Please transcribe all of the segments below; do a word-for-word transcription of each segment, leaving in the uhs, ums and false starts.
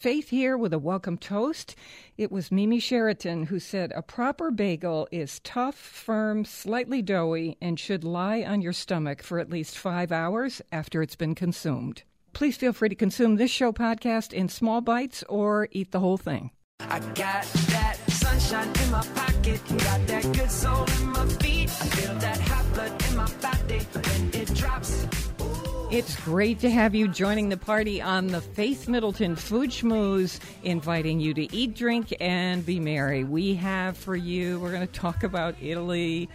Faith here with a welcome toast. It was Mimi Sheraton who said, "A proper bagel is tough, firm, slightly doughy, and should lie on your stomach for at least five hours after it's been consumed." Please feel free to consume this show podcast in small bites or eat the whole thing. I got that sunshine in my pocket, got that good soul in my feet, I feel that hot blood in my body when it drops. It's great to have you joining the party on the Faith Middleton Food Schmooze, inviting you to eat, drink, and be merry. We have for you, we're going to talk about Italy.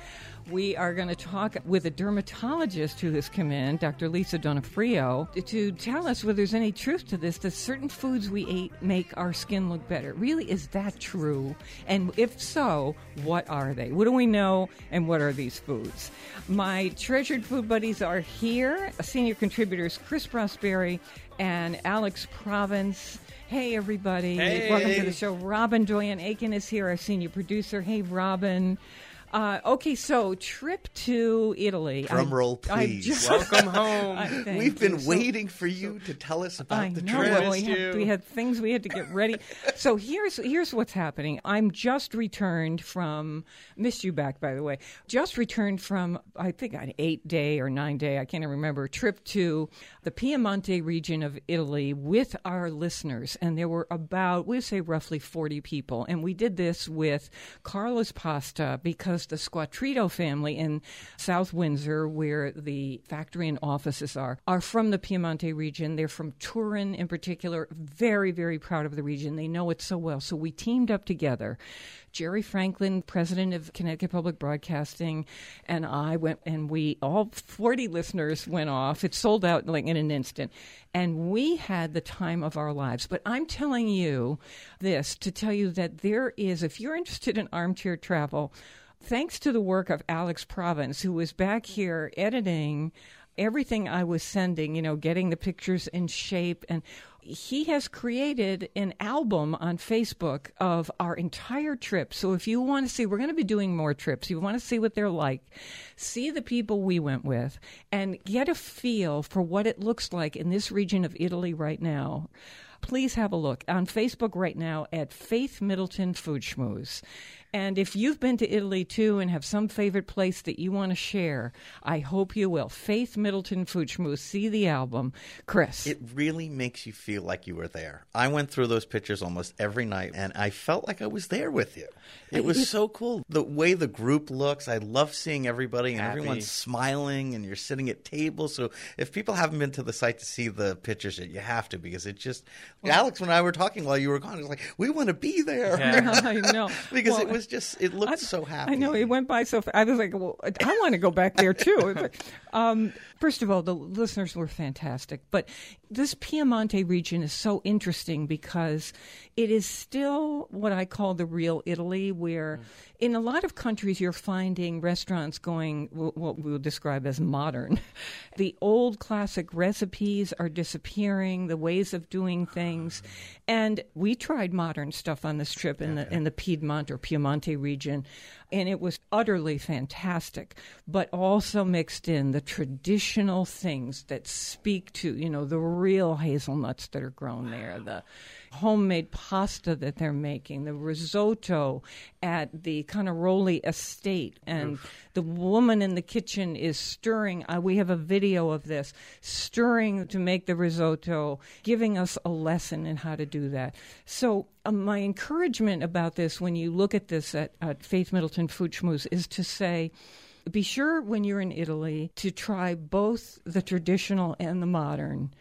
We are going to talk with a dermatologist who has come in, Doctor Lisa Donofrio, to tell us whether there's any truth to this, that certain foods we eat make our skin look better. Really, is that true? And if so, what are they? What do we know, and what are these foods? My treasured food buddies are here, senior contributors Chris Prosperi and Alex Province. Hey, everybody. Hey. Welcome to the show. Robin Doyen Aiken is here, our senior producer. Hey, Robin. Uh, okay, so trip to Italy. Drum roll, please. Just, welcome home. I, We've been you. waiting so, for you so, to tell us about I the know, trip. Well, we, had, we had things we had to get ready. So here's here's what's happening. I'm just returned from, missed you back, by the way, just returned from, I think, an eight-day or nine-day, I can't remember, trip to the Piemonte region of Italy with our listeners. And there were about, we'll say roughly forty people. And we did this with Carla's Pasta because the Squatrito family in South Windsor, where the factory and offices are, are from the Piemonte region. They're from Turin in particular. Very, very proud of the region. They know it so well. So we teamed up together. Jerry Franklin, president of Connecticut Public Broadcasting, and I went, and we, all forty listeners went off. It sold out like in an instant. And we had the time of our lives. But I'm telling you this to tell you that there is, if you're interested in armchair travel, thanks to the work of Alex Province, who was back here editing everything I was sending, you know, getting the pictures in shape. And he has created an album on Facebook of our entire trip. So if you want to see, we're going to be doing more trips. You want to see what they're like, see the people we went with, and get a feel for what it looks like in this region of Italy right now. Please have a look on Facebook right now at Faith Middleton Food Schmooze. And if you've been to Italy, too, and have some favorite place that you want to share, I hope you will. Faith Middleton Food Schmooze. See the album. Chris. It really makes you feel like you were there. I went through those pictures almost every night, and I felt like I was there with you. It was it, so cool. The way the group looks, I love seeing everybody, and happy. Everyone's smiling, and you're sitting at tables. So if people haven't been to the site to see the pictures, you have to, because it just... Well, Alex and I were talking while you were gone. It was like, we want to be there. Yeah. I know. Because well, it was just, it looked I, so happy. I know. It went by so fast. I was like, well, I want to go back there too. um, first of all, the listeners were fantastic. But this Piemonte region is so interesting because it is still what I call the real Italy, where mm. in a lot of countries you're finding restaurants going what we would describe as modern. The old classic recipes are disappearing, the ways of doing things. And we tried modern stuff on this trip in the in the Piedmont or Piemonte region, and it was utterly fantastic, but also mixed in the traditional things that speak to, you know, the real hazelnuts that are grown wow. there, the homemade pasta that they're making, the risotto at the Canaroli estate, and Oof. the woman in the kitchen is stirring. Uh, we have a video of this, stirring to make the risotto, giving us a lesson in how to do that. So uh, my encouragement about this, when you look at this at, at Faith Middleton Food Schmooze, is to say, be sure when you're in Italy to try both the traditional and the modern.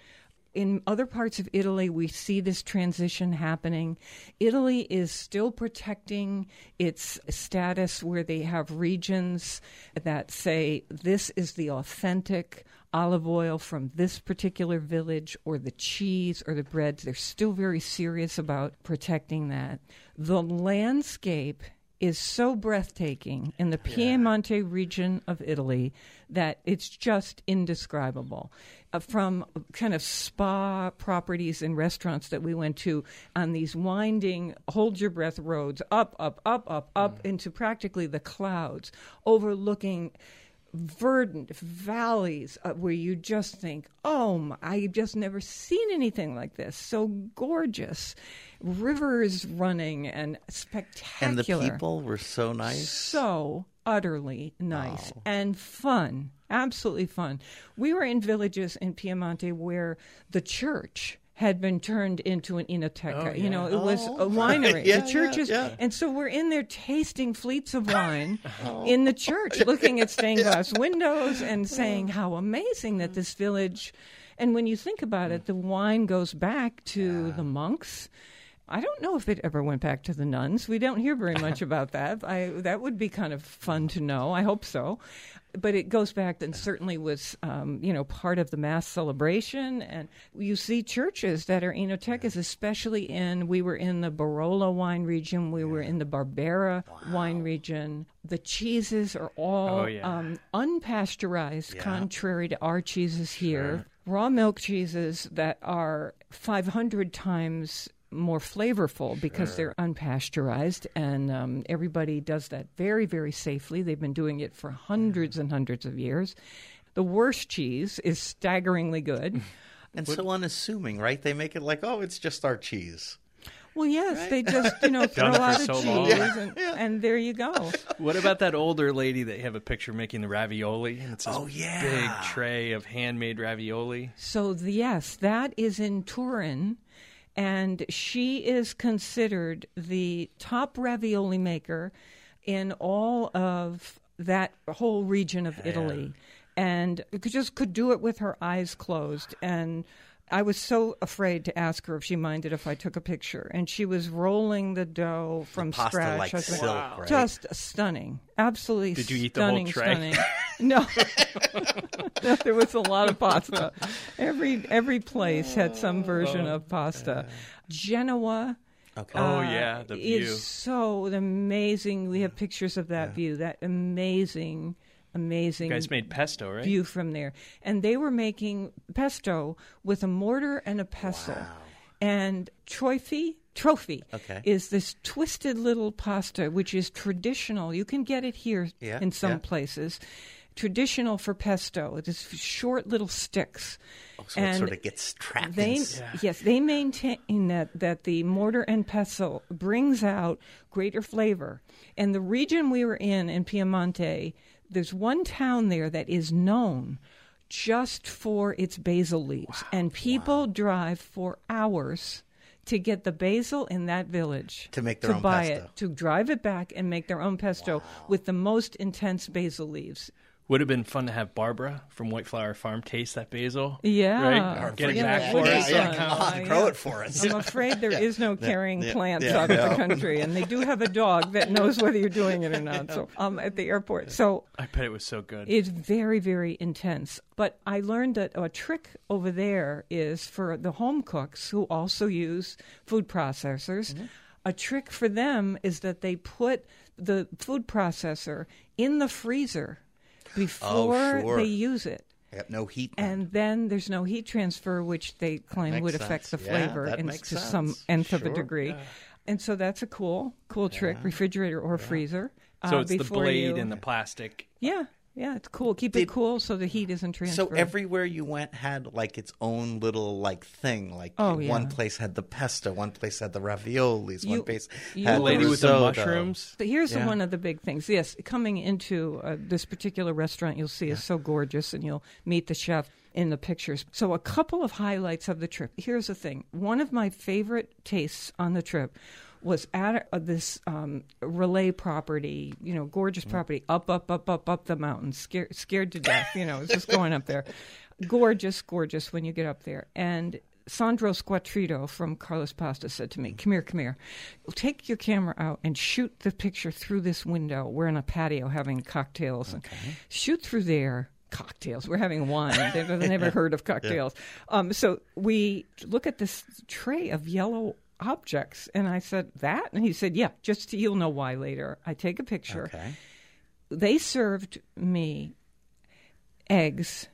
In other parts of Italy, we see this transition happening. Italy is still protecting its status where they have regions that say this is the authentic olive oil from this particular village, or the cheese or the breads. They're still very serious about protecting that. The landscape is so breathtaking in the Piemonte yeah. region of Italy that it's just indescribable. Uh, from kind of spa properties and restaurants that we went to on these winding, hold-your-breath roads, up, up, up, up, up mm. into practically the clouds, overlooking verdant valleys uh, where you just think, oh, I've just never seen anything like this. So gorgeous. Rivers running and spectacular. And the people were so nice. So utterly nice oh. and fun. Absolutely fun. We were in villages in Piemonte where the church had been turned into an inoteca. Oh, yeah. You know, it oh. was a winery. yeah, the churches. Yeah, yeah. And so we're in there tasting fleets of wine oh. in the church, looking at stained glass yeah. windows and saying how amazing that this village. And when you think about it, the wine goes back to yeah. the monks. I don't know if it ever went back to the nuns. We don't hear very much about that. I, that would be kind of fun to know. I hope so. But it goes back and certainly was, um, you know, part of the mass celebration. And you see churches that are enotecas, especially in, we were in the Barolo wine region. We yeah. were in the Barbera wow. wine region. The cheeses are all oh, yeah. um, unpasteurized, yeah. contrary to our cheeses here. Sure. Raw milk cheeses that are five hundred times more flavorful because sure. they're unpasteurized, and um, everybody does that very, very safely. They've been doing it for hundreds yeah. and hundreds of years. The worst cheese is staggeringly good. And so unassuming, right? They make it like, oh, it's just our cheese. Well, yes, right? They just, you know, throw out a so cheese, yeah. And, yeah. and there you go. What about that older lady that you have a picture making the ravioli? And it's this oh, yeah. big tray of handmade ravioli. So, the, yes, that is in Turin. And she is considered the top ravioli maker in all of that whole region of yeah. Italy. And could just could do it with her eyes closed. And I was so afraid to ask her if she minded if I took a picture. And she was rolling the dough from the pasta scratch. Like silk, wow. right? Just stunning. Absolutely stunning. Did you eat stunning, the whole tray? Stunning. No. No, there was a lot of pasta. Every every place had some version of pasta. Genoa. Okay. Uh, oh, yeah, the view. It's so amazing. We have pictures of that yeah. view, that amazing, amazing. You guys made pesto, right? View from there. And they were making pesto with a mortar and a pestle. Wow. And trofie. Trofie okay. is this twisted little pasta, which is traditional. You can get it here yeah, in some yeah. places. Traditional for pesto. It is short little sticks. Oh, so and it sort of gets trapped. They, yeah. Yes, they maintain that, that the mortar and pestle brings out greater flavor. And the region we were in, in Piemonte, there's one town there that is known just for its basil leaves. Wow, and people wow. drive for hours to get the basil in that village, to make their to own buy pesto. It, to drive it back and make their own pesto wow. with the most intense basil leaves. Would have been fun to have Barbara from White Flower Farm taste that basil. Yeah. Right? Or get it back for us. Yeah, yeah, come on, uh, grow yeah. it for us. I'm afraid there yeah. is no carrying yeah. plants yeah. out yeah. of the country, and they do have a dog that knows whether you're doing it or not. So um, at the airport. So I bet it was so good. It's very, very intense. But I learned that a trick over there is for the home cooks who also use food processors. Mm-hmm. A trick for them is that they put the food processor in the freezer before oh, sure. they use it. Yep, no heat. And then there's no heat transfer, which they claim would sense. affect the flavor yeah, in to some nth sure. of a degree. Yeah. And so that's a cool, cool yeah. trick, refrigerator or yeah. freezer. So uh, it's the blade you... and the plastic. Yeah, yeah, it's cool. Keep Did... it cool so the heat isn't transferred. So everywhere you went had like its own little like thing. Like oh, yeah. one place had the pesto, one place had the raviolis, you, one place you, had the lady with the mushrooms. But here's yeah. one of the big things. Yes, coming into uh, this particular restaurant you'll see yeah. is so gorgeous, and you'll meet the chef in the pictures. So a couple of highlights of the trip. Here's the thing. One of my favorite tastes on the trip was at a, this um, relay property, you know, gorgeous property, up, up, up, up, up the mountain, scared, scared to death, you know, it's just going up there. Gorgeous, gorgeous when you get up there. And Sandro Squatrito from Carla's Pasta said to me, come here, come here. Take your camera out and shoot the picture through this window. We're in a patio having cocktails. And okay. shoot through there. Cocktails. We're having wine. They've never heard of cocktails. Yeah. Um, so we look at this tray of yellow objects. And I said, that? And he said, yeah, just you'll know why later. I take a picture. Okay. They served me eggs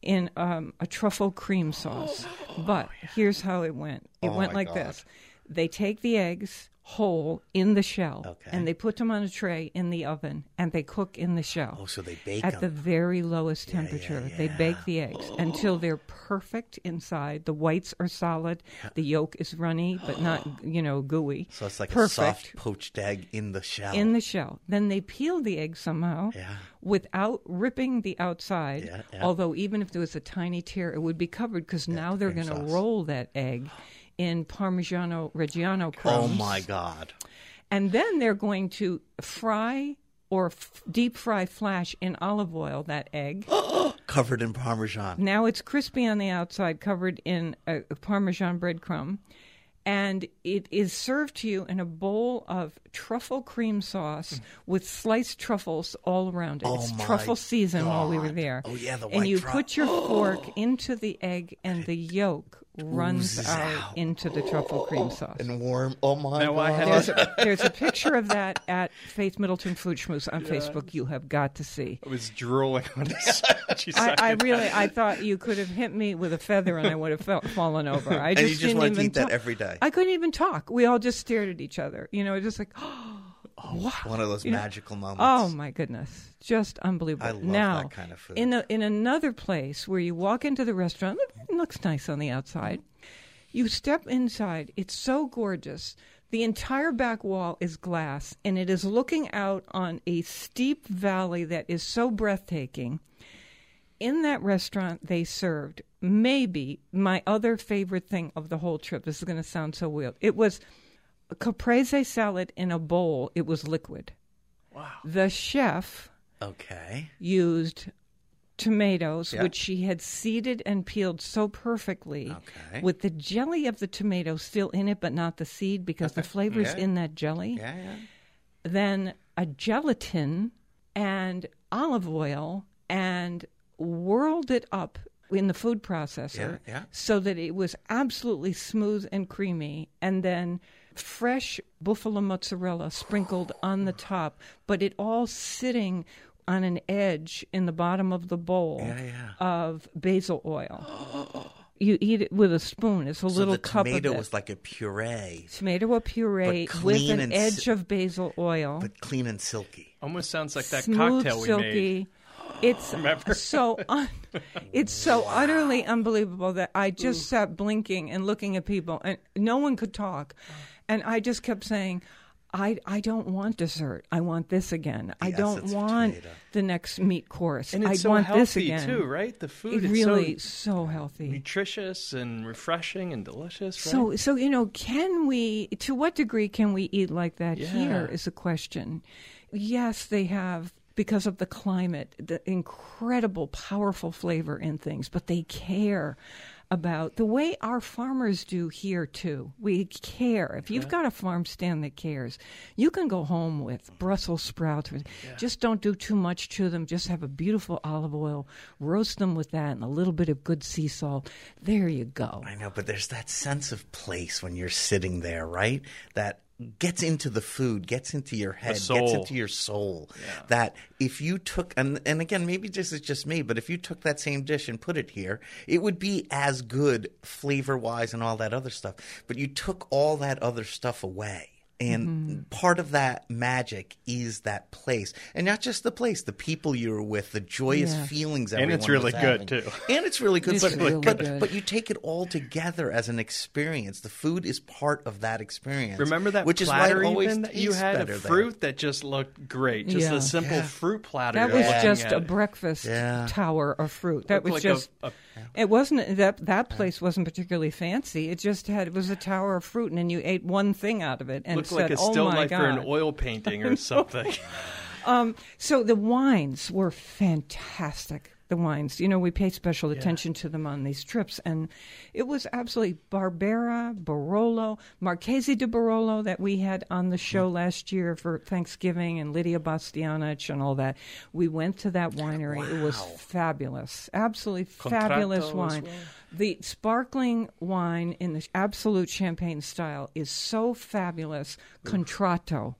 in um, a truffle cream sauce. Oh, but yeah. Here's how it went. It oh went like God. this. They take the eggs whole in the shell, okay. and they put them on a tray in the oven, and they cook in the shell. Oh, so they bake at them. The very lowest temperature. Yeah, yeah, yeah. They bake the eggs oh. until they're perfect inside. The whites are solid. Yeah. The yolk is runny, but not, you know, gooey. So it's like perfect. A soft poached egg in the shell. In the shell. Then they peel the egg somehow yeah. without ripping the outside, yeah, yeah. although even if there was a tiny tear, it would be covered because yeah, now they're going to roll that egg in Parmigiano-Reggiano crumbs. Oh, my God. And then they're going to fry or f- deep fry flash in olive oil that egg. Covered in Parmesan. Now it's crispy on the outside, covered in a Parmesan breadcrumb. And it is served to you in a bowl of truffle cream sauce mm. with sliced truffles all around it. Oh, it's truffle season God. While we were there. Oh, yeah, the white And you truff- put your oh. fork into the egg, and the yolk runs out, out into the truffle oh, cream sauce. And warm. Oh, my now God. There's a, there's a picture of that at Faith Middleton Food Schmooze on yeah. Facebook. You have got to see. I was drooling on this. I, I really, I thought you could have hit me with a feather and I would have fell, fallen over. I just and you just want to eat talk. That every day. I couldn't even talk. We all just stared at each other. You know, just like, oh, wow. One of those you magical know? Moments. Oh, my goodness. Just unbelievable. I love now, that kind of food. In, a, in another place where you walk into the restaurant, it looks nice on the outside. You step inside. It's so gorgeous. The entire back wall is glass, and it is looking out on a steep valley that is so breathtaking. In that restaurant, they served maybe my other favorite thing of the whole trip. This is going to sound so weird. It was a caprese salad in a bowl. It was liquid. Wow. The chef okay. used tomatoes, yeah. which she had seeded and peeled so perfectly, okay. with the jelly of the tomato still in it, but not the seed, because okay. the flavor's yeah. in that jelly. Yeah, yeah. Then a gelatin and olive oil and whirled it up in the food processor yeah, yeah. so that it was absolutely smooth and creamy, and then fresh buffalo mozzarella sprinkled on the top, but it all sitting on an edge in the bottom of the bowl yeah, yeah. of basil oil. You eat it with a spoon. It's a so little cup of it. Tomato was like a puree. Tomato a puree with an edge si- of basil oil. But clean and silky. Almost sounds like that smooth, cocktail we silky, made. It's Remember? so un- it's so wow. utterly unbelievable that I just Ooh. sat blinking and looking at people, and no one could talk, and I just kept saying, I I don't want dessert. I want this again. The I don't want tomato. the next meat course. And it's I so want healthy this again. Too, right? The food it is really so, so healthy, nutritious, and refreshing, and delicious. Right? So so you know, can we? To what degree can we eat like that? Yeah. Here is a question. Yes, they have. Because of the climate, the incredible, powerful flavor in things. But they care about the way our farmers do here, too. We care. If you've yeah. got a farm stand that cares, you can go home with Brussels sprouts. Yeah. Just don't do too much to them. Just have a beautiful olive oil. Roast them with that and a little bit of good sea salt. There you go. I know, but there's that sense of place when you're sitting there, right? That gets into the food, gets into your head, gets into your soul. Yeah. That if you took, and, and again, maybe this is just me, but if you took that same dish and put it here, it would be as good flavor-wise and all that other stuff. But you took all that other stuff away. And mm-hmm. part of that magic is that place. And not just the place, the people you were with, the joyous yeah. feelings everyone was having. And it's really good, too. And it's really good. It's but, really but, good. But you take it all together as an experience. The food is part of that experience. Remember that which platter is why even? You had a fruit there. That just looked great. Just yeah. a simple yeah. fruit platter. That was yeah. just a breakfast yeah. tower of fruit. That was like just a, a, it wasn't that that place yeah. wasn't particularly fancy. It just had it was a tower of fruit, and then you ate one thing out of it. And Said, like a still oh life God. Or an oil painting or something. um, so the wines were fantastic. the wines. You know, we pay special yeah. attention to them on these trips. And it was absolutely Barbera, Barolo, Marchese di Barolo that we had on the show yeah. last year for Thanksgiving, and Lydia Bastianich and all that. We went to that winery. Wow. It was fabulous. Absolutely fabulous Contratto wine. Well. The sparkling wine in the absolute champagne style is so fabulous. Oof. Contratto.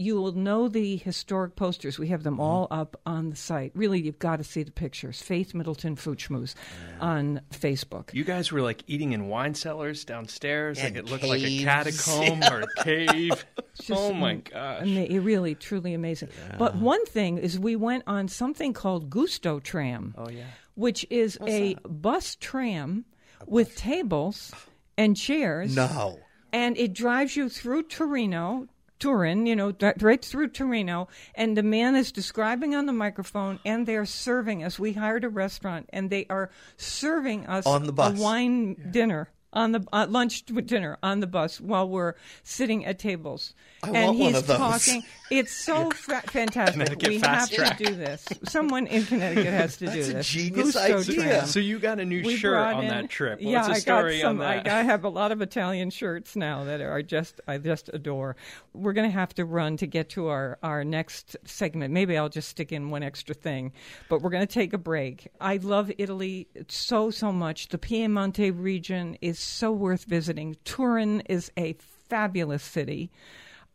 You will know the historic posters. We have them all up on the site. Really, you've got to see the pictures. Faith Middleton Food Schmooze yeah. on Facebook. You guys were like eating in wine cellars downstairs. And like it looked caves. like a catacomb yeah. or a cave. Just, oh, my gosh. Ama- really, truly amazing. Yeah. But one thing is we went on something called Gusto Tram, oh, yeah. which is What's a that? bus tram a bus. with tables and chairs. No. And it drives you through Torino. Turin, you know, right through Torino, and the man is describing on the microphone, and they are serving us. We hired a restaurant, and they are serving us on the bus. a wine yeah. dinner, on the uh, lunch dinner on the bus while we're sitting at tables. I and want he's one of those. talking. It's so fa- fantastic. We have track. to do this. Someone in Connecticut has to do this. That's a genius Gusto idea. Tram. So you got a new we shirt on in, that trip. What's yeah, the story I got some, on that? I, I have a lot of Italian shirts now that are just I just adore. We're going to have to run to get to our, our next segment. Maybe I'll just stick in one extra thing, but we're going to take a break. I love Italy so, so much. The Piemonte region is so worth visiting. Turin is a fabulous city.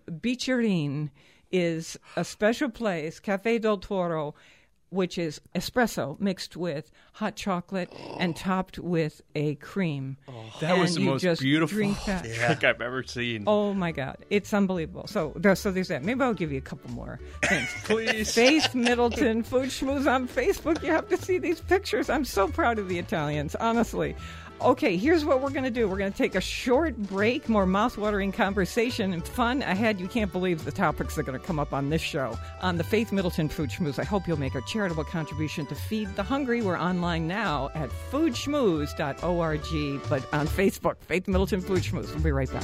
Bicerin is a special place, Cafe del Toro, which is espresso mixed with hot chocolate oh. and topped with a cream. Oh, that and was the most beautiful yeah. trick I've ever seen. Oh, my God. It's unbelievable. So, so there's that. Maybe I'll give you a couple more things. Please. Faith Middleton Food Schmooze on Facebook. You have to see these pictures. I'm so proud of the Italians, honestly. Okay, here's what we're going to do. We're going to take a short break, more mouth-watering conversation and fun ahead. You can't believe the topics that are going to come up on this show. On the Faith Middleton Food Schmooze, I hope you'll make a charitable contribution to feed the hungry. We're online now at food schmooze dot org, but on Facebook, Faith Middleton Food Schmooze. We'll be right back.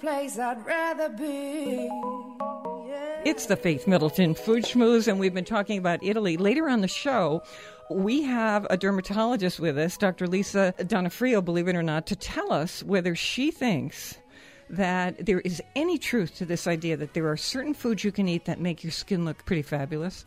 Place I'd rather be. Yeah. It's the Faith Middleton Food Schmooze, and we've been talking about Italy. Later on the show, we have a dermatologist with us, Doctor Lisa Donofrio, believe it or not, to tell us whether she thinks that there is any truth to this idea that there are certain foods you can eat that make your skin look pretty fabulous.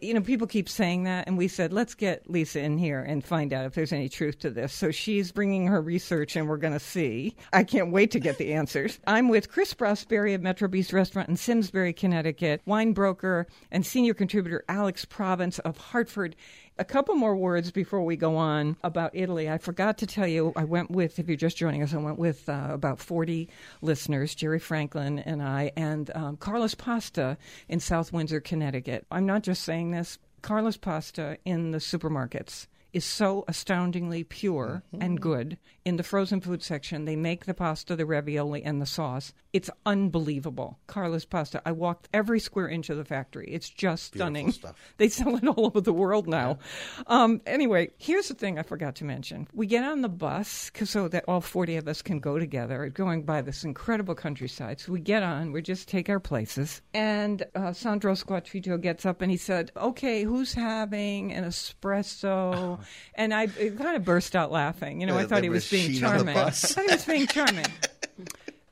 You know, people keep saying that, and we said, let's get Lisa in here and find out if there's any truth to this. So she's bringing her research, and we're going to see. I can't wait to get the answers. I'm with Chris Prosperi of Metro Beast Restaurant in Simsbury, Connecticut, wine broker and senior contributor Alex Province of Hartford. A couple more words before we go on about Italy. I forgot to tell you, I went with, if you're just joining us, I went with uh, about forty listeners, Jerry Franklin and I, and um, Carla's Pasta in South Windsor, Connecticut. I'm not just saying this. Carla's Pasta in the supermarkets is so astoundingly pure mm-hmm. and good. In the frozen food section, they make the pasta, the ravioli, and the sauce. It's unbelievable. Carla's Pasta. I walked every square inch of the factory. It's just Beautiful stunning. Stuff. They sell it all over the world now. Yeah. Um, anyway, here's the thing I forgot to mention. We get on the bus so that all forty of us can go together, going by this incredible countryside. So we get on. We just take our places. And uh, Sandro Squatrito gets up and he said, okay, who's having an espresso? And I it kind of burst out laughing. You know, yeah, I thought he was being charming. I thought he was being charming.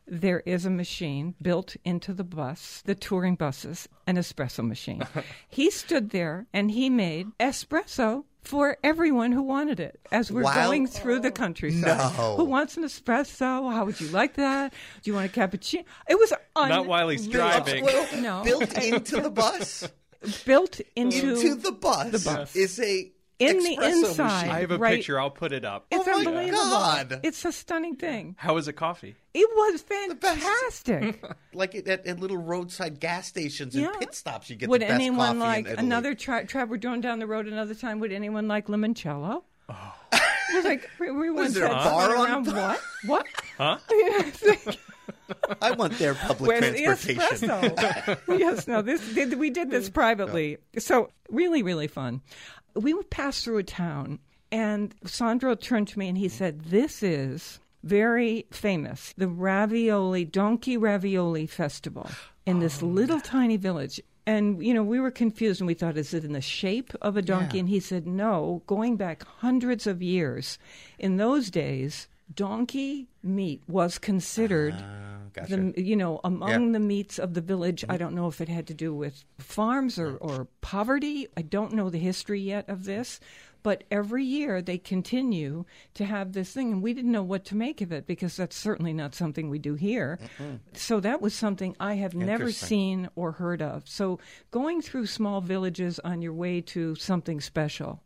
There is a machine built into the bus, the touring buses, an espresso machine. He stood there and he made espresso for everyone who wanted it as we're wow. going through the countryside. No. Who wants an espresso? How would you like that? Do you want a cappuccino? It was unreal. Not while he's driving. No. Built into the bus. built into, into the bus, the bus. Yes. is a in the inside. Machine. I have a right? picture. I'll put it up. It's oh unbelievable. God. It's a stunning thing. How was the coffee? It was fantastic. Like at, at little roadside gas stations and yeah. pit stops, you get would the best coffee in Italy. Would anyone like another tra- tra- we're going down the road another time? Would anyone like limoncello? Oh. I was like, we went there bar around on? What? What? Huh? I want their public Where's transportation. The yes, no, this we did this privately. No. So really, really fun. We passed through a town, and Sandro turned to me and he said, "This is very famous, the ravioli, donkey ravioli festival in this oh. little tiny village." And, you know, we were confused and we thought, is it in the shape of a donkey? Yeah. And he said, no, going back hundreds of years, in those days, donkey meat was considered, uh, gotcha. the, you know, among yep. the meats of the village. Mm-hmm. I don't know if it had to do with farms or, or poverty. I don't know the history yet of this. But every year they continue to have this thing, and we didn't know what to make of it because that's certainly not something we do here. Mm-hmm. So that was something I have never seen or heard of. So going through small villages on your way to something special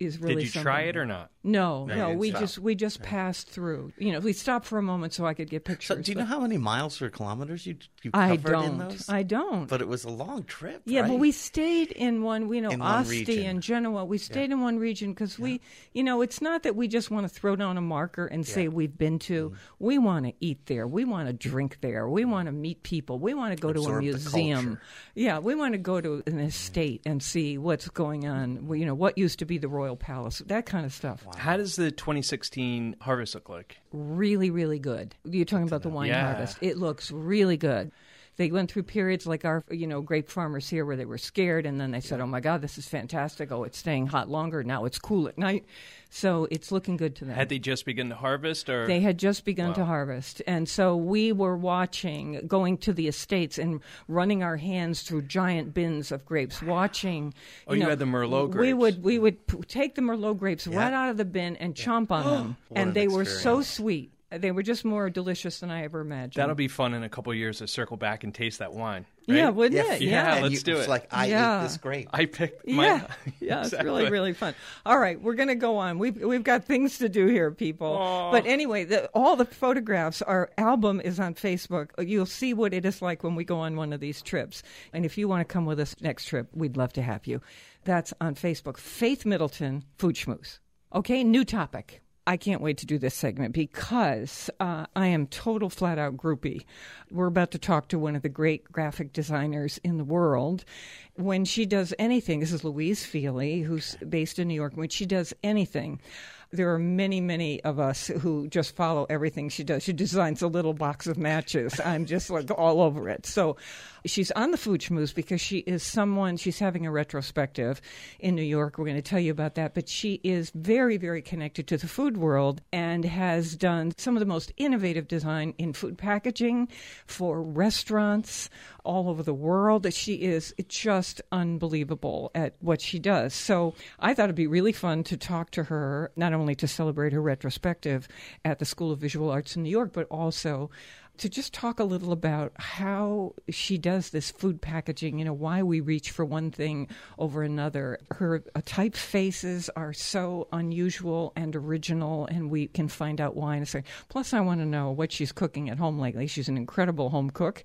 is really something. Did you something. try it or not? No, no, no we stop. just we just yeah. passed through. You know, we stopped for a moment so I could get pictures. So do you but... know how many miles or kilometers you you covered I don't. in those? I don't. But it was a long trip. Yeah, right? But we stayed in one. We you know in Asti and Genoa. We stayed yeah. in one region because yeah. we, you know, it's not that we just want to throw down a marker and yeah. say we've been to. Mm. We want to eat there. We want to drink there. We want to meet people. We want to go Absorb to a museum. Yeah, we want to go to an estate and see what's going on. You know, what used to be the royal palace. That kind of stuff. Wow. How does the twenty sixteen harvest look like? Really, really good. You're talking about the wine yeah. harvest. It looks really good. They went through periods like our, you know, grape farmers here where they were scared, and then they said, oh, my God, this is fantastic. Oh, it's staying hot longer. Now it's cool at night. So it's looking good to them. Had they just begun to harvest? or They had just begun wow. to harvest. And so we were watching, going to the estates and running our hands through giant bins of grapes, watching. Oh, you, you know, had the Merlot grapes. We would we would p- take the Merlot grapes yeah. right out of the bin and yeah. chomp on them. And an they experience. were so sweet. They were just more delicious than I ever imagined. That'll be fun in a couple of years to circle back and taste that wine. Right? Yeah, wouldn't yes. it? Yeah, yeah. let's you, do it's it. It's like, I yeah. ate this grape. I picked mine. Yeah, yeah exactly. It's really, really fun. All right, we're going to go on. We've, we've got things to do here, people. Aww. But anyway, the, all the photographs, our album is on Facebook. You'll see what it is like when we go on one of these trips. And if you want to come with us next trip, we'd love to have you. That's on Facebook, Faith Middleton Food Schmooze. Okay, new topic. I can't wait to do this segment because uh, I am total flat-out groupie. We're about to talk to one of the great graphic designers in the world. When she does anything, this is Louise Fili, who's based in New York. When she does anything, there are many, many of us who just follow everything she does. She designs a little box of matches. I'm just like all over it. So she's on the Food Schmooze because she is someone, she's having a retrospective in New York. We're going to tell you about that. But she is very, very connected to the food world and has done some of the most innovative design in food packaging for restaurants all over the world. She is just unbelievable at what she does. So I thought it'd be really fun to talk to her, not only to celebrate her retrospective at the School of Visual Arts in New York, but also to just talk a little about how she does this food packaging, you know, why we reach for one thing over another. Her typefaces are so unusual and original, and we can find out why in a second. Plus, I want to know what she's cooking at home lately. She's an incredible home cook,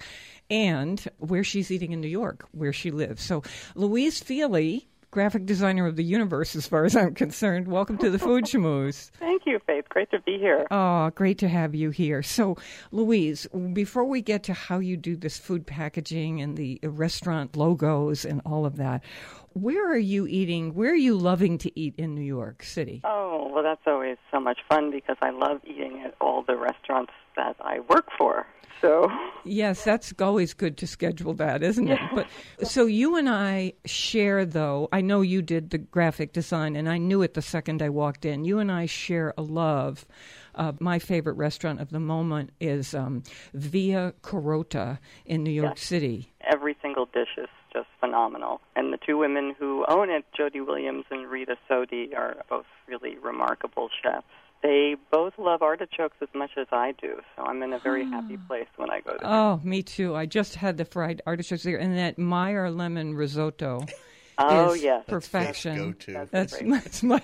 and where she's eating in New York, where she lives. So Louise Fili, graphic designer of the universe, as far as I'm concerned. Welcome to the Food Schmooze. Thank you, Faith. Great to be here. Oh, great to have you here. So, Louise, before we get to how you do this food packaging and the restaurant logos and all of that, where are you eating? Where are you loving to eat in New York City? Oh, well, that's always so much fun because I love eating at all the restaurants that I work for. So yes, that's always good to schedule that, isn't it? But so you and I share, though, I know you did the graphic design, and I knew it the second I walked in. You and I share a love. Uh, my favorite restaurant of the moment is um, Via Carota in New York yes. City. Every single dish is just phenomenal. And the two women who own it, Jody Williams and Rita Sodi, are both really remarkable chefs. They both love artichokes as much as I do, so I'm in a very happy place when I go to them. Oh, me too. I just had the fried artichokes there, and that Meyer lemon risotto oh, is yes. perfection. That's go-to. That's, that's my,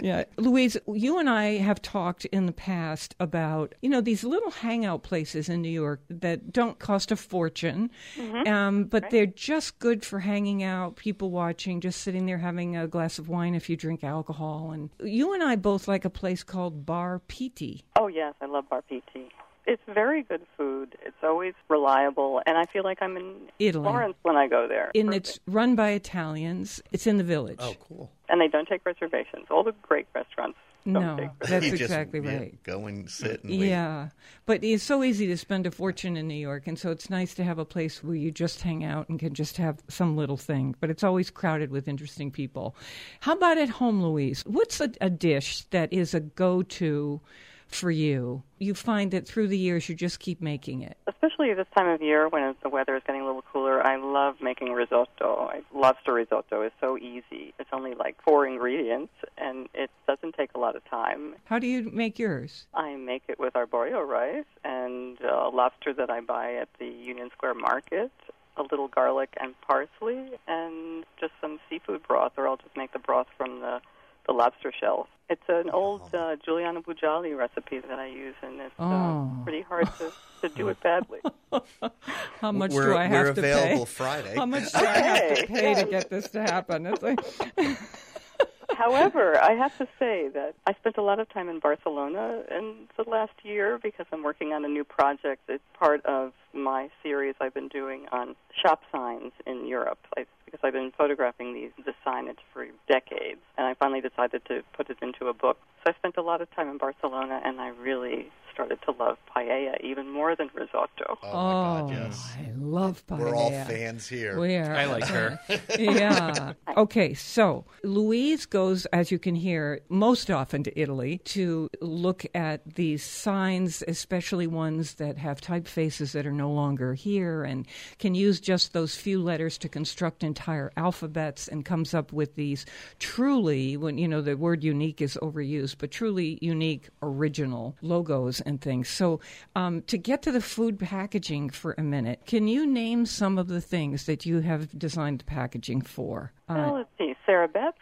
yeah. Louise, you and I have talked in the past about, you know, these little hangout places in New York that don't cost a fortune, mm-hmm. um, but right. they're just good for hanging out, people watching, just sitting there having a glass of wine if you drink alcohol. And you and I both like a place called Bar Piti. Oh, yes, I love Bar Piti. It's very good food. It's always reliable, and I feel like I'm in Italy. Florence when I go there. And Perfect. It's run by Italians. It's in the village. Oh, cool. And they don't take reservations. All the great restaurants don't no, take reservations. That's just, exactly right. Yeah, go and sit and wait. Yeah, but it's so easy to spend a fortune in New York, and so it's nice to have a place where you just hang out and can just have some little thing, but it's always crowded with interesting people. How about at home, Louise? What's a, a dish that is a go-to for you? You find that through the years you just keep making it. Especially this time of year when the weather is getting a little cooler, I love making risotto. I, lobster risotto is so easy. It's only like four ingredients, and it doesn't take a lot of time. How do you make yours? I make it with arborio rice and uh, lobster that I buy at the Union Square Market, a little garlic and parsley, and just some seafood broth, or I'll just make the broth from the The lobster shell. It's an old uh, Giuliano Bugiali recipe that I use, and it's uh, oh. pretty hard to, to do it badly. How much we're, do I have to pay? We're available Friday. How much do okay. I have to pay yeah. to get this to happen? It's like However, I have to say that I spent a lot of time in Barcelona in the last year because I'm working on a new project. It's part of my series I've been doing on shop signs in Europe, I, because I've been photographing these, this signage for decades, and I finally decided to put it into a book. So I spent a lot of time in Barcelona, and I really started to love paella even more than risotto. Oh, oh my God, yes. I love paella. We're all fans here. We are. I like her. yeah. Okay, so Louise goes, as you can hear, most often to Italy to look at these signs, especially ones that have typefaces that are no longer here and can use just those few letters to construct entire alphabets, and comes up with these truly, when you know the word unique is overused, but truly unique original logos and things. So um, to get to the food packaging for a minute, can you name some of the things that you have designed the packaging for? Uh, well, let's see. Sarabets,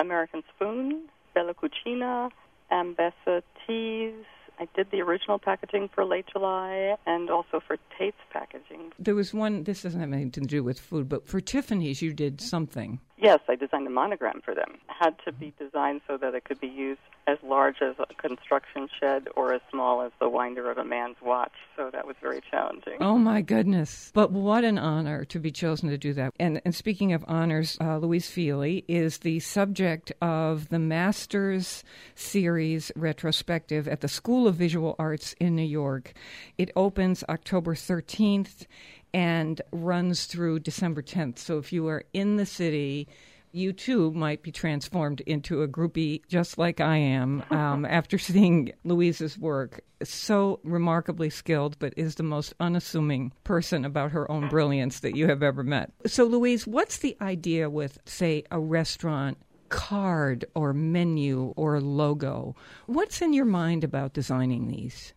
American Spoon, Bella Cucina, Ambessa Teas. I did the original packaging for Late July and also for Tate's packaging. There was one, this doesn't have anything to do with food, but for Tiffany's you did something. Yes, I designed a monogram for them. It had to be designed so that it could be used as large as a construction shed or as small as the winder of a man's watch. So that was very challenging. Oh, my goodness. But what an honor to be chosen to do that. And, and speaking of honors, uh, Louise Fili is the subject of the Masters Series retrospective at the School of Visual Arts in New York. It opens October thirteenth and runs through December tenth. So if you are in the city, you too might be transformed into a groupie just like I am um, after seeing Louise's work. So remarkably skilled, but is the most unassuming person about her own brilliance that you have ever met. So Louise, what's the idea with, say, a restaurant card or menu or logo? What's in your mind about designing these?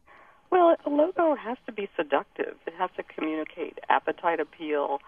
Well, a logo has to be seductive. It has to communicate appetite, appeal.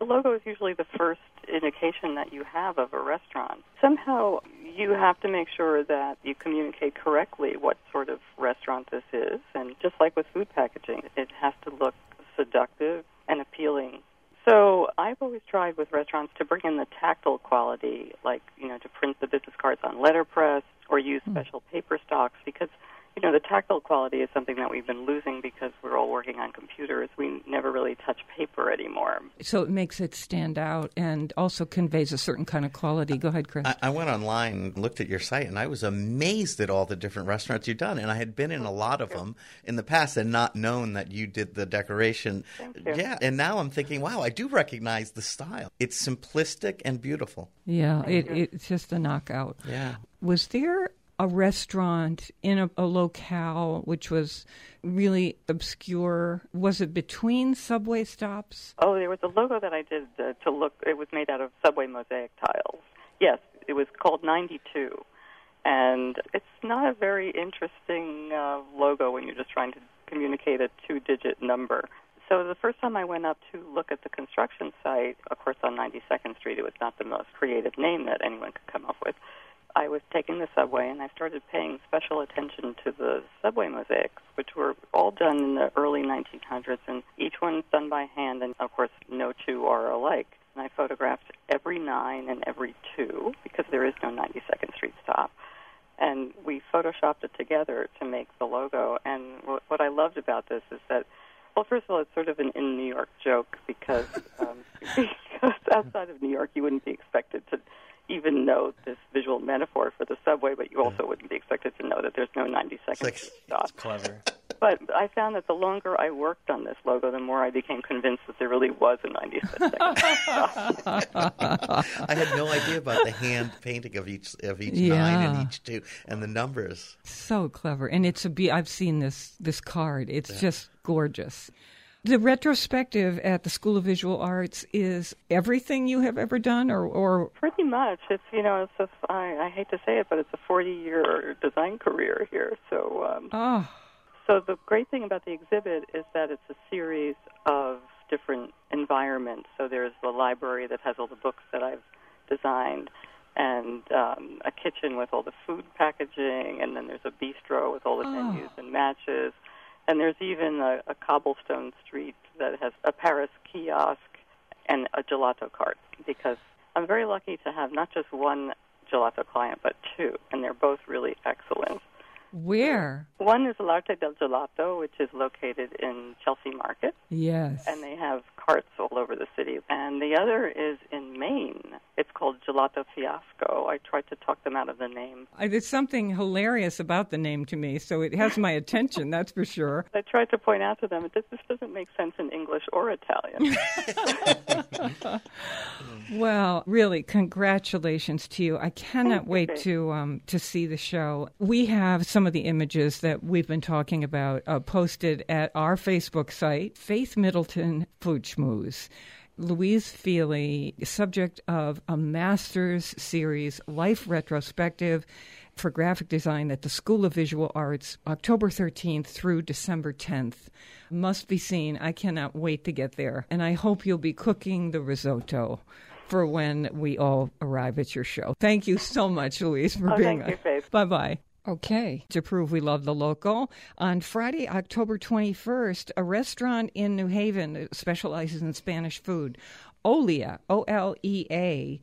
The logo is usually the first indication that you have of a restaurant. Somehow you have to make sure that you communicate correctly what sort of restaurant this is. And just like with food packaging, it has to look seductive and appealing. So I've always tried with restaurants to bring in the tactile quality, like, you know, to print the business cards on letterpress or use mm. special paper stocks, because you know, the tactile quality is something that we've been losing because we're all working on computers. We never really touch paper anymore. So it makes it stand out and also conveys a certain kind of quality. Go ahead, Chris. I, I went online and looked at your site, and I was amazed at all the different restaurants you've done. And I had been in a lot of them in the past and not known that you did the decoration. Thank you. Yeah, and now I'm thinking, wow, I do recognize the style. It's simplistic and beautiful. Yeah, it, it's just a knockout. Yeah. Was there a restaurant in a, a locale which was really obscure? Was it between subway stops? Oh, there was a logo that I did uh, to look. It was made out of subway mosaic tiles. Yes, it was called ninety-two. And it's not a very interesting uh, logo when you're just trying to communicate a two-digit number. So the first time I went up to look at the construction site, of course on ninety-second Street, it was not the most creative name that anyone could come up with. I was taking the subway, and I started paying special attention to the subway mosaics, which were all done in the early nineteen hundreds, and each one done by hand, and of course no two are alike. And I photographed every nine and every two, because there is no ninety-second Street stop. And we photoshopped it together to make the logo. And what I loved about this is that, well, first of all, it's sort of an in New York joke, because, um, because outside of New York, you wouldn't be expected to even know this visual metaphor for the subway, but you also wouldn't be expected to know that there's no ninety-second like, stop. It's clever. But I found that the longer I worked on this logo, the more I became convinced that there really was a ninety-second stop. I had no idea about the hand painting of each of each yeah. nine and each two and the numbers. So clever, and it's a be- I've seen this this card. It's yeah. just gorgeous. The retrospective at the School of Visual Arts is everything you have ever done, or, or pretty much. It's you know, it's a, I, I hate to say it, but it's a forty-year design career here. So. Um, oh. So the great thing about the exhibit is that it's a series of different environments. So there's the library that has all the books that I've designed, and um, a kitchen with all the food packaging, and then there's a bistro with all the oh. menus and matches, and there's even a, a cobblestone street that has a Paris kiosk and a gelato cart, because I'm very lucky to have not just one gelato client, but two, and they're both really excellent. Where? One is L'Arte del Gelato, which is located in Chelsea Market. Yes. And they have carts all over the city. And the other is in Maine. It's called Gelato Fiasco. I tried to talk them out of the name. There's something hilarious about the name to me, so it has my attention, that's for sure. I tried to point out to them, this, this doesn't make sense in English or Italian. Well, really, congratulations to you. I cannot Thank wait you. to um, to see the show. We have some Some of the images that we've been talking about uh, posted at our Facebook site, Faith Middleton Food Schmooze. Louise Fili, subject of a master's series, Life Retrospective for Graphic Design at the School of Visual Arts, October thirteenth through December tenth. Must be seen. I cannot wait to get there. And I hope you'll be cooking the risotto for when we all arrive at your show. Thank you so much, Louise, for oh, being thank on. You, Faith. Bye-bye. Okay, to prove we love the local, on Friday, October twenty-first, a restaurant in New Haven that specializes in Spanish food, Olea, O L E A,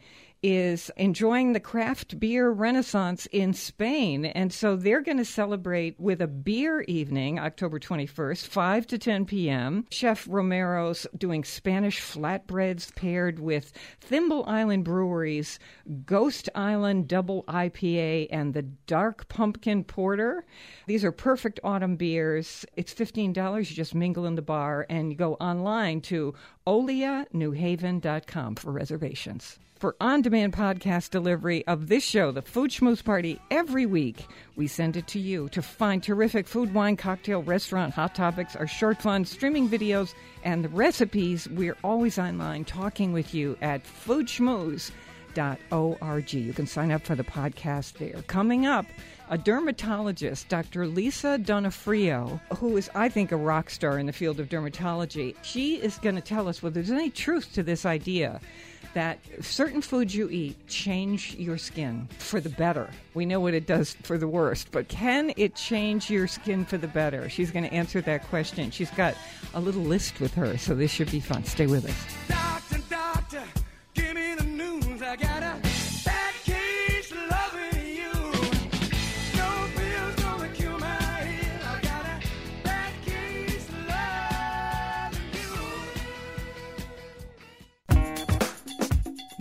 is enjoying the craft beer renaissance in Spain. And so they're going to celebrate with a beer evening, October twenty-first, five to ten p.m. Chef Romero's doing Spanish flatbreads paired with Thimble Island Brewery's Ghost Island Double I P A and the Dark Pumpkin Porter. These are perfect autumn beers. It's fifteen dollars. You just mingle in the bar, and you go online to olea new haven dot com for reservations. For on-demand podcast delivery of this show, The Food Schmooze Party, every week, we send it to you to find terrific food, wine, cocktail, restaurant, hot topics, our short fun, streaming videos, and the recipes. We're always online talking with you at food schmooze dot org. You can sign up for the podcast there. Coming up, a dermatologist, Doctor Lisa Donofrio, who is, I think, a rock star in the field of dermatology. She is going to tell us whether there's any truth to this idea that certain foods you eat change your skin for the better. We know what it does for the worst, but can it change your skin for the better? She's going to answer that question. She's got a little list with her, so this should be fun. Stay with us. Doctor, doctor, give me the news. I got a bad case loving you. No pills gonna cure my head. I got a bad case loving you.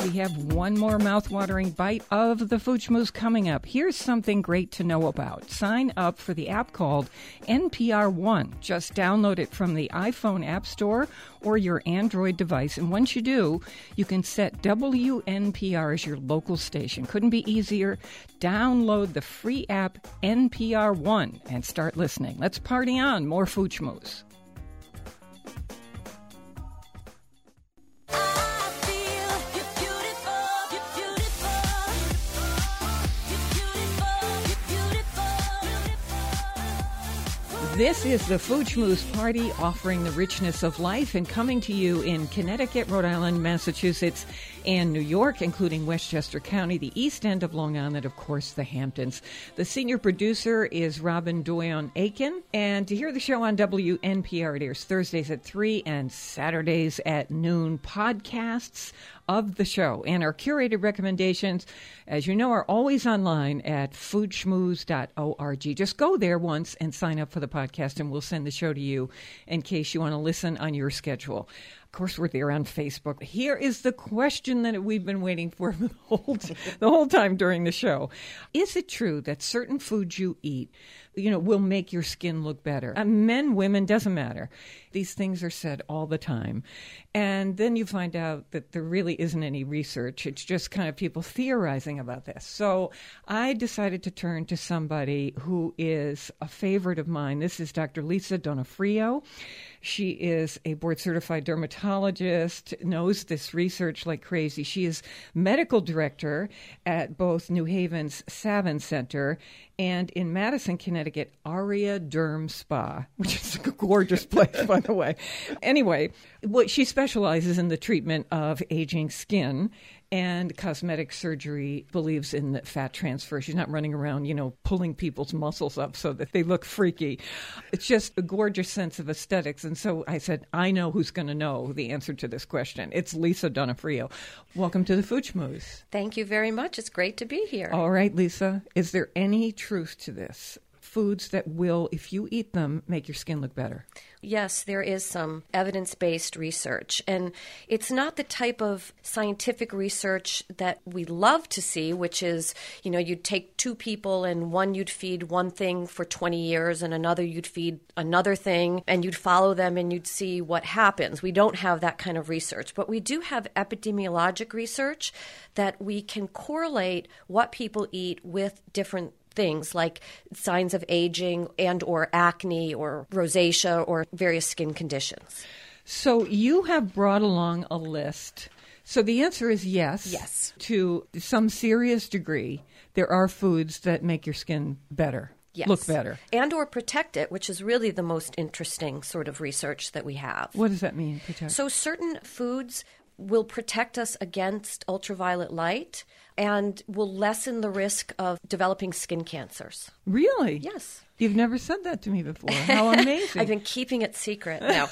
We have one more mouthwatering bite of the Food Schmooze coming up. Here's something great to know about. Sign up for the app called N P R One. Just download it from the iPhone App Store or your Android device. And once you do, you can set W N P R as your local station. Couldn't be easier. Download the free app N P R One and start listening. Let's party on. More Food Schmooze. This is the Food Schmooze Party, offering the richness of life and coming to you in Connecticut, Rhode Island, Massachusetts, and New York, including Westchester County, the East End of Long Island, of course, the Hamptons. The senior producer is Robin Doyon Aiken. And to hear the show on W N P R, it airs Thursdays at three and Saturdays at noon. Podcasts of the show and our curated recommendations, as you know, are always online at food schmooze dot org. Just go there once and sign up for the podcast, and we'll send the show to you in case you want to listen on your schedule. Of course, we're there on Facebook. Here is the question that we've been waiting for the whole t- the whole time during the show. Is it true that certain foods you eat, you know, will make your skin look better? Uh, men, women, doesn't matter. These things are said all the time. And then you find out that there really isn't any research. It's just kind of people theorizing about this. So I decided to turn to somebody who is a favorite of mine. This is Doctor Lisa Donofrio. She is a board-certified dermatologist, knows this research like crazy. She is medical director at both New Haven's Savin Center and in Madison, Connecticut, Aria Derm Spa, which is a gorgeous place, by the way. Anyway, what she specializes in the treatment of aging skin and cosmetic surgery, believes in the fat transfer. She's not running around, you know, pulling people's muscles up so that they look freaky. It's just a gorgeous sense of aesthetics. And so I said, I know who's going to know the answer to this question. It's Lisa Donofrio. Welcome to the Food Schmooze. Thank you very much. It's great to be here. All right, Lisa. Is there any truth to this? Foods that will, if you eat them, make your skin look better? Yes, there is some evidence-based research. And it's not the type of scientific research that we love to see, which is, you know, you'd take two people and one you'd feed one thing for twenty years and another you'd feed another thing and you'd follow them and you'd see what happens. We don't have that kind of research. But we do have epidemiologic research that we can correlate what people eat with different things like signs of aging and or acne or rosacea or various skin conditions. So you have brought along a list. So the answer is yes. Yes. To some serious degree, there are foods that make your skin better. Yes. Look better. And or protect it, which is really the most interesting sort of research that we have. What does that mean, protect? So certain foods will protect us against ultraviolet light and will lessen the risk of developing skin cancers. Really? Yes. You've never said that to me before. How amazing. I've been keeping it secret now.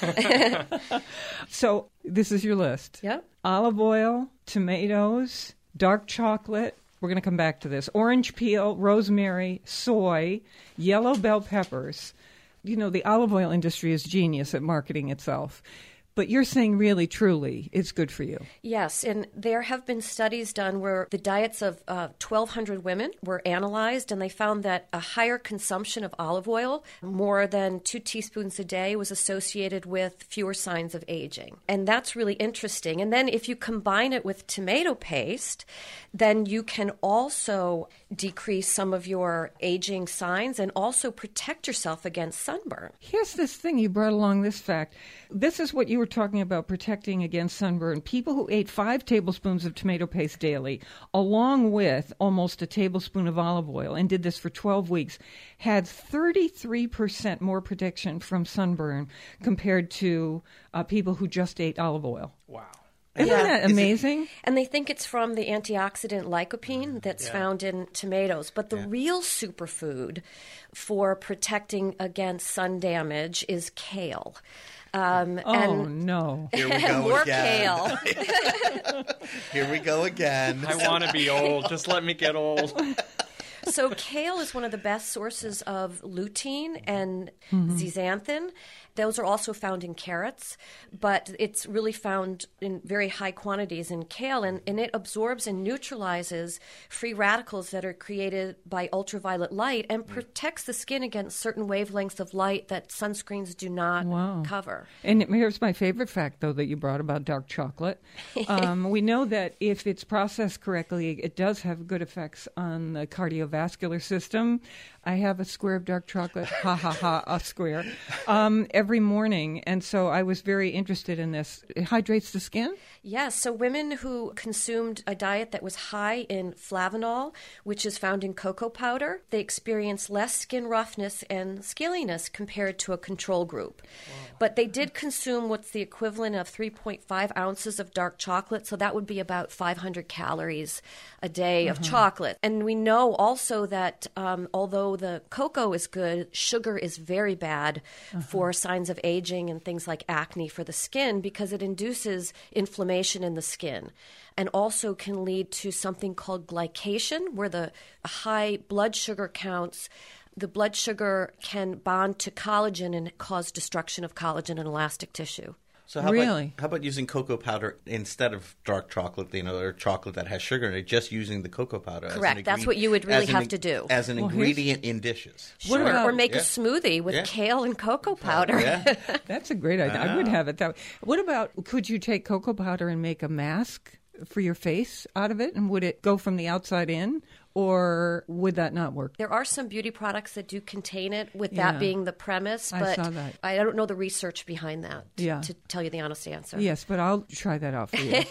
So this is your list. Yep. Olive oil, tomatoes, dark chocolate. We're going to come back to this. Orange peel, rosemary, soy, yellow bell peppers. You know, the olive oil industry is genius at marketing itself. But you're saying really, truly, it's good for you. Yes, and there have been studies done where the diets of uh, twelve hundred women were analyzed, and they found that a higher consumption of olive oil, more than two teaspoons a day, was associated with fewer signs of aging. And that's really interesting. And then if you combine it with tomato paste, then you can also decrease some of your aging signs and also protect yourself against sunburn. Here's this thing you brought along, this fact. This is what you were talking about, protecting against sunburn. People who ate five tablespoons of tomato paste daily, along with almost a tablespoon of olive oil, and did this for twelve weeks, had thirty-three percent more protection from sunburn compared to uh, people who just ate olive oil. Wow. Isn't yeah. that amazing? It, and they think it's from the antioxidant lycopene that's yeah. found in tomatoes. But the yeah. real superfood for protecting against sun damage is kale. Um, oh, and, no. Here we go more again. Kale. Here we go again. I want to be old. Just let me get old. So kale is one of the best sources of lutein and mm-hmm. zeaxanthin. Those are also found in carrots, but it's really found in very high quantities in kale, and, and it absorbs and neutralizes free radicals that are created by ultraviolet light and protects the skin against certain wavelengths of light that sunscreens do not wow. cover. And here's my favorite fact, though, that you brought about dark chocolate. Um, we know that if it's processed correctly, it does have good effects on the cardiovascular system. I have a square of dark chocolate. Ha, ha, ha, a square. Um, every morning, and so I was very interested in this. It hydrates the skin? Yes. Yeah, so women who consumed a diet that was high in flavanol, which is found in cocoa powder, they experienced less skin roughness and scaliness compared to a control group. Wow. But they did consume what's the equivalent of three point five ounces of dark chocolate, so that would be about five hundred calories a day mm-hmm. of chocolate. And we know also that um, although the cocoa is good, sugar is very bad uh-huh. for signs of aging and things like acne for the skin, because it induces inflammation in the skin and also can lead to something called glycation, where the high blood sugar counts, the blood sugar can bond to collagen and cause destruction of collagen and elastic tissue. So how really? about how about using cocoa powder instead of dark chocolate, you know, or chocolate that has sugar in it, just using the cocoa powder? Correct. As That's what you would really have an, to do. As an well, ingredient in dishes. Sure. About, or make yeah. a smoothie with yeah. kale and cocoa powder. Yeah. That's a great idea. Wow. I would have it that way. What about, could you take cocoa powder and make a mask for your face out of it? And would it go from the outside in? Or would that not work? There are some beauty products that do contain it, with yeah. that being the premise, but I, saw that. I don't know the research behind that, yeah. to tell you the honest answer. Yes, but I'll try that out for you.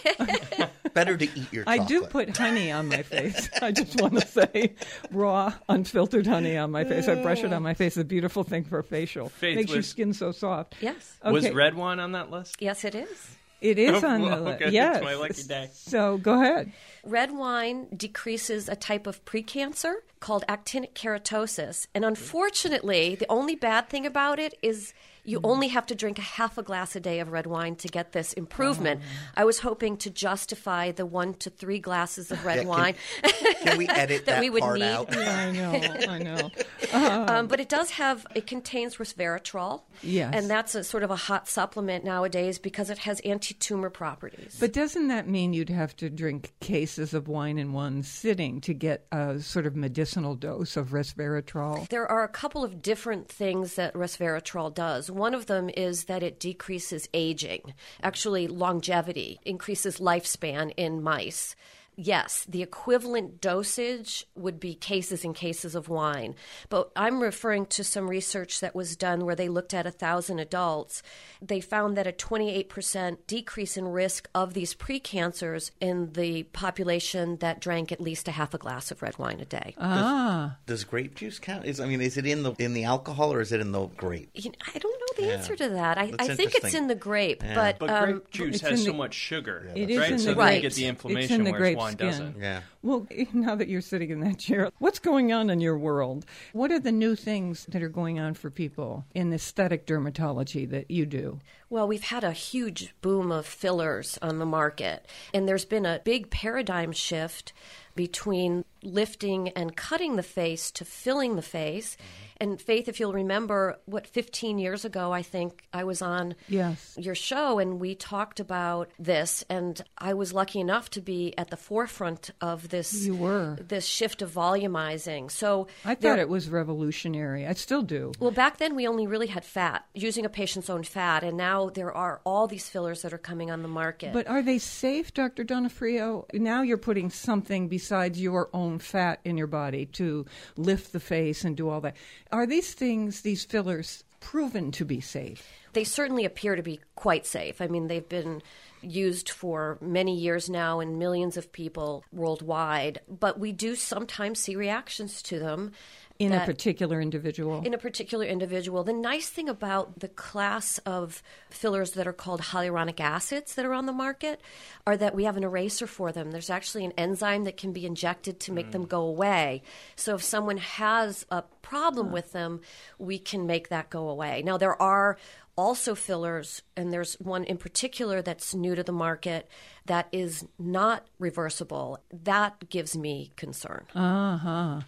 Better to eat your chocolate. I do put honey on my face. I just want to say raw, unfiltered honey on my face. I brush it on my face. It's a beautiful thing for a facial. Faith, Makes was, your skin so soft. Yes. Okay. Was red wine on that list? Yes, it is. It is on the list. Okay, yes. It's my lucky day. So go ahead. Red wine decreases a type of precancer called actinic keratosis. And unfortunately, the only bad thing about it is you mm. only have to drink a half a glass a day of red wine to get this improvement. Oh. I was hoping to justify the one to three glasses of red yeah, wine. Can, can we edit that, that we would part need. out? Yeah, I know, I know. Um, um, but it does have, it contains resveratrol. Yes. And that's a sort of a hot supplement nowadays because it has anti-tumor properties. But doesn't that mean you'd have to drink cases of wine in one sitting to get a sort of medicinal dose of resveratrol? There are a couple of different things that resveratrol does. One of them is that it decreases aging, actually longevity, increases lifespan in mice. Yes, the equivalent dosage would be cases and cases of wine. But I'm referring to some research that was done where they looked at one thousand adults. They found that a twenty-eight percent decrease in risk of these precancers in the population that drank at least a half a glass of red wine a day. Ah. Does, does grape juice count? Is, I mean, is it in the in the alcohol or is it in the grape? You know, I don't know the yeah. answer to that. I, I think it's in the grape. Yeah. But, but um, grape juice has the, so much sugar, yeah, it is right? In so the grape. You get the inflammation where it's doesn't. Yeah. Well, now that you're sitting in that chair, what's going on in your world? What are the new things that are going on for people in aesthetic dermatology that you do? Well, we've had a huge boom of fillers on the market, and there's been a big paradigm shift between lifting and cutting the face to filling the face. And Faith, if you'll remember, what, fifteen years ago, I think I was on yes. your show and we talked about this, and I was lucky enough to be at the forefront of this you were. this shift of volumizing. So I thought it was revolutionary. I still do. Well, back then we only really had fat, using a patient's own fat, and now there are all these fillers that are coming on the market. But are they safe, Doctor Donofrio? Now you're putting something besides your own fat in your body to lift the face and do all that. Are these things, these fillers, proven to be safe? They certainly appear to be quite safe. I mean, they've been used for many years now in millions of people worldwide, but we do sometimes see reactions to them. In a particular individual? In a particular individual. The nice thing about the class of fillers that are called hyaluronic acids that are on the market are that we have an eraser for them. There's actually an enzyme that can be injected to make mm. them go away. So if someone has a problem huh. with them, we can make that go away. Now, there are also fillers, and there's one in particular that's new to the market that is not reversible. That gives me concern. Uh-huh.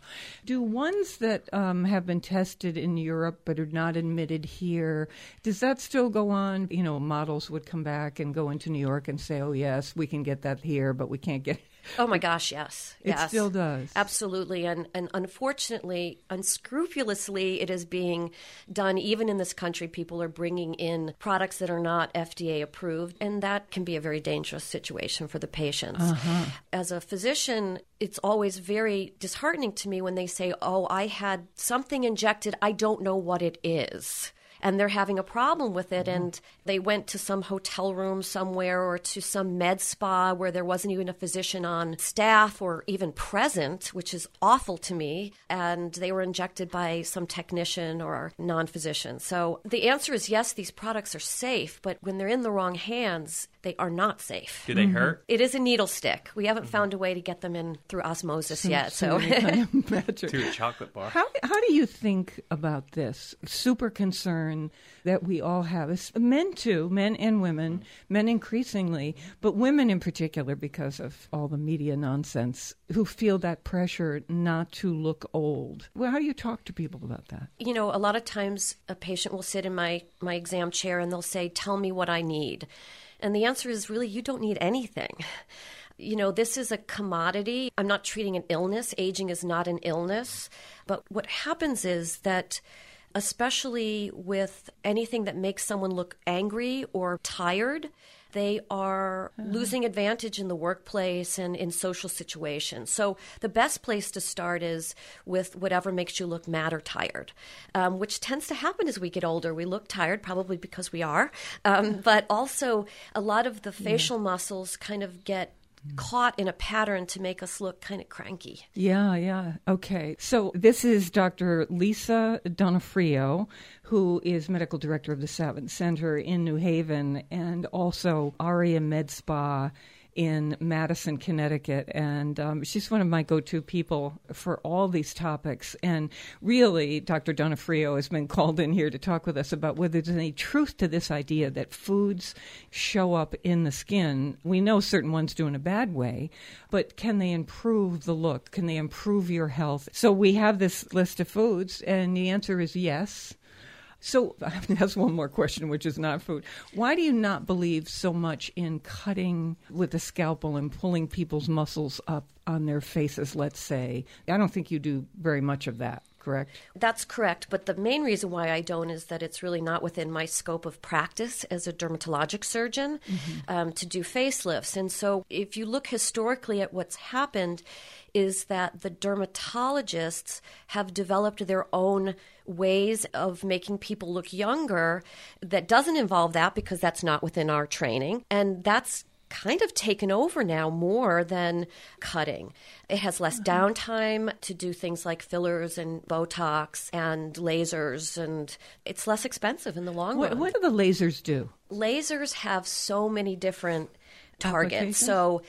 Do ones that um, have been tested in Europe but are not admitted here, does that still go on? You know, models would come back and go into New York and say, oh, yes, we can get that here, but we can't get it. Oh, my gosh, yes. It yes. still does. Absolutely. And and unfortunately, unscrupulously, it is being done even in this country. People are bringing in products that are not F D A approved, and that can be a very dangerous situation for the patients. Uh-huh. As a physician, it's always very disheartening to me when they say, oh, I had something injected. I don't know what it is. and they're having a problem with it. Mm-hmm. And they went to some hotel room somewhere or to some med spa where there wasn't even a physician on staff or even present, which is awful to me. And they were injected by some technician or non-physician. So the answer is yes, these products are safe, but when they're in the wrong hands, they are not safe. Do they mm-hmm. hurt? It is a needle stick. We haven't mm-hmm. found a way to get them in through osmosis so, yet. So, so through a chocolate bar. How, how do you think about this super concern that we all have? It's men too, men and women, men increasingly, but women in particular because of all the media nonsense, who feel that pressure not to look old. Well, how do you talk to people about that? You know, a lot of times a patient will sit in my, my exam chair and they'll say, "Tell me what I need." And the answer is really, you don't need anything. You know, this is a commodity. I'm not treating an illness. Aging is not an illness. But what happens is that, especially with anything that makes someone look angry or tired, they are losing advantage in the workplace and in social situations. So the best place to start is with whatever makes you look mad or tired, um, which tends to happen as we get older. We look tired, probably because we are. Um, but also a lot of the facial yeah. muscles kind of get caught in a pattern to make us look kind of cranky. Yeah, yeah. Okay. So this is Doctor Lisa Donofrio, who is medical director of the Savin Center in New Haven and also Aria Med Spa in Madison, Connecticut. And um, she's one of my go-to people for all these topics. And really, Doctor Donofrio has been called in here to talk with us about whether there's any truth to this idea that foods show up in the skin. We know certain ones do in a bad way, but can they improve the look? Can they improve your health? So we have this list of foods, and the answer is yes. So that's one more question, which is not food. Why do you not believe so much in cutting with a scalpel and pulling people's muscles up on their faces, let's say? I don't think you do very much of that. Correct? That's correct. But the main reason why I don't is that it's really not within my scope of practice as a dermatologic surgeon mm-hmm. um, to do facelifts. And so if you look historically at what's happened is that the dermatologists have developed their own ways of making people look younger that doesn't involve that because that's not within our training. And that's kind of taken over now more than cutting. It has less uh-huh. downtime to do things like fillers and Botox and lasers, and it's less expensive in the long what, run. What do the lasers do? Lasers have so many different targets. So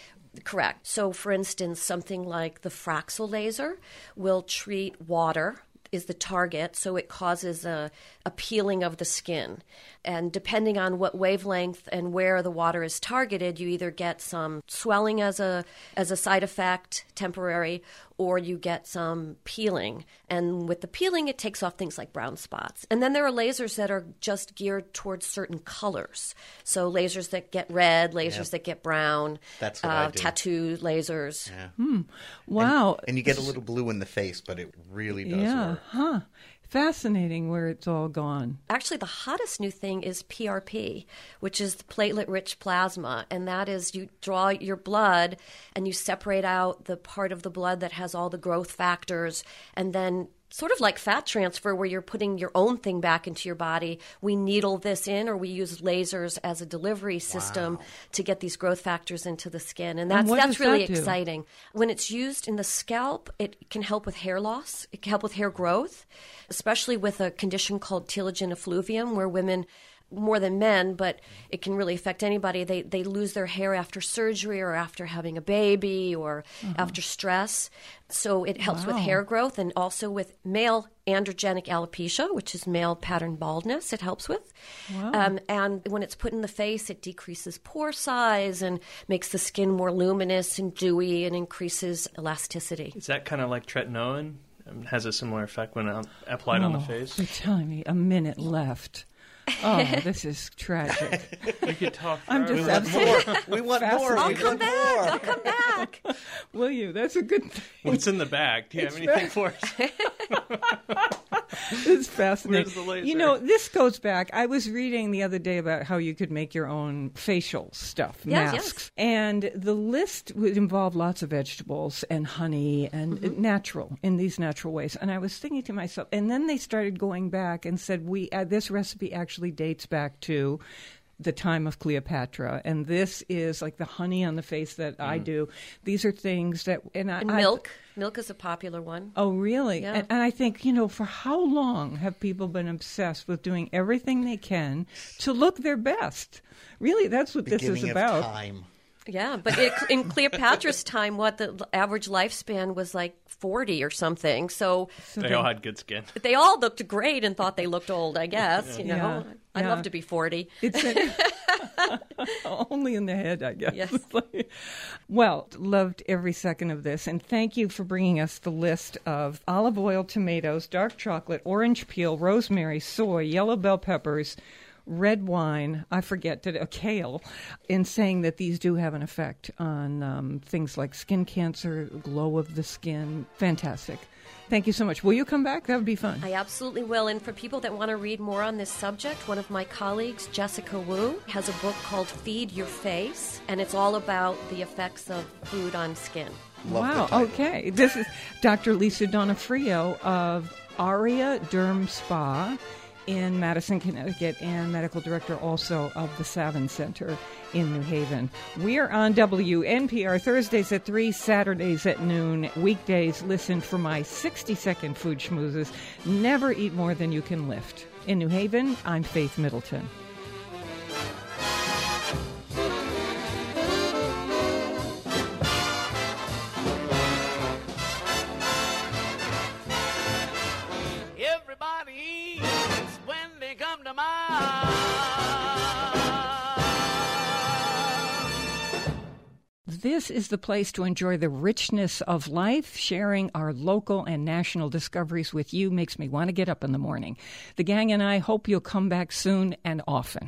correct. So for instance, something like the Fraxel laser will treat water is the target, so it causes a, a peeling of the skin. And depending on what wavelength and where the water is targeted, you either get some swelling as a as a side effect, temporary, or you get some peeling. And with the peeling, it takes off things like brown spots. And then there are lasers that are just geared towards certain colors. So lasers that get red, lasers yep. that get brown, That's what uh, I do. Tattoo lasers. Yeah. Hmm. Wow. And, and you get a little blue in the face, but it really does yeah, work. Yeah, huh. Fascinating where it's all gone. Actually, the hottest new thing is P R P, which is the platelet-rich plasma. And that is you draw your blood and you separate out the part of the blood that has all the growth factors. And then sort of like fat transfer where you're putting your own thing back into your body, we needle this in or we use lasers as a delivery system wow. to get these growth factors into the skin. And that's and that's really that exciting. When it's used in the scalp, it can help with hair loss. It can help with hair growth, especially with a condition called telogen effluvium where women – more than men, but it can really affect anybody. They they lose their hair after surgery or after having a baby or uh-huh. after stress. So it helps wow. with hair growth and also with male androgenic alopecia, which is male pattern baldness, it helps with. Wow. Um, and when it's put in the face, it decreases pore size and makes the skin more luminous and dewy and increases elasticity. Is that kind of like tretinoin? It has a similar effect when applied oh, on the face? You're telling me a minute left. Oh, this is tragic. We could talk. I'm just absolutely. We want more. I'll come back. I'll come back. Will you? That's a good thing. What's in the bag? Do you it's have anything right. for us? It's fascinating. Where's the laser? You know, this goes back. I was reading the other day about how you could make your own facial stuff, yes, masks. Yes. And the list would involve lots of vegetables and honey and mm-hmm. natural, in these natural ways. And I was thinking to myself, and then they started going back and said, "We uh, this recipe actually dates back to the time of Cleopatra, and this is like the honey on the face that mm. I do. These are things that and, I, and milk. I, milk is a popular one. Oh, really? Yeah. And, and I think, you know, for how long have people been obsessed with doing everything they can to look their best? Really, that's what Beginning this is about. Of time. Yeah, but it, in Cleopatra's time, what the average lifespan was like forty or something. So they all had good skin. They all looked great and thought they looked old, I guess. Yeah. You know, yeah. I'd yeah. love to be forty. It's a, only in the head, I guess. Yes. Well, loved every second of this. And thank you for bringing us the list of olive oil, tomatoes, dark chocolate, orange peel, rosemary, soy, yellow bell peppers, red wine, I forget, to uh, kale, in saying that these do have an effect on um, things like skin cancer, glow of the skin. Fantastic. Thank you so much. Will you come back? That would be fun. I absolutely will. And for people that want to read more on this subject, one of my colleagues, Jessica Wu, has a book called Feed Your Face, and it's all about the effects of food on skin. Love wow, okay. This is Doctor Lisa Donofrio of Aria Derm Spa in Madison, Connecticut, and medical director also of the Savin Center in New Haven. We are on W N P R Thursdays at three, Saturdays at noon. Weekdays, listen for my sixty-second food schmoozes. Never eat more than you can lift. In New Haven, I'm Faith Middleton. This is the place to enjoy the richness of life. Sharing our local and national discoveries with you makes me want to get up in the morning. The gang and I hope you'll come back soon and often.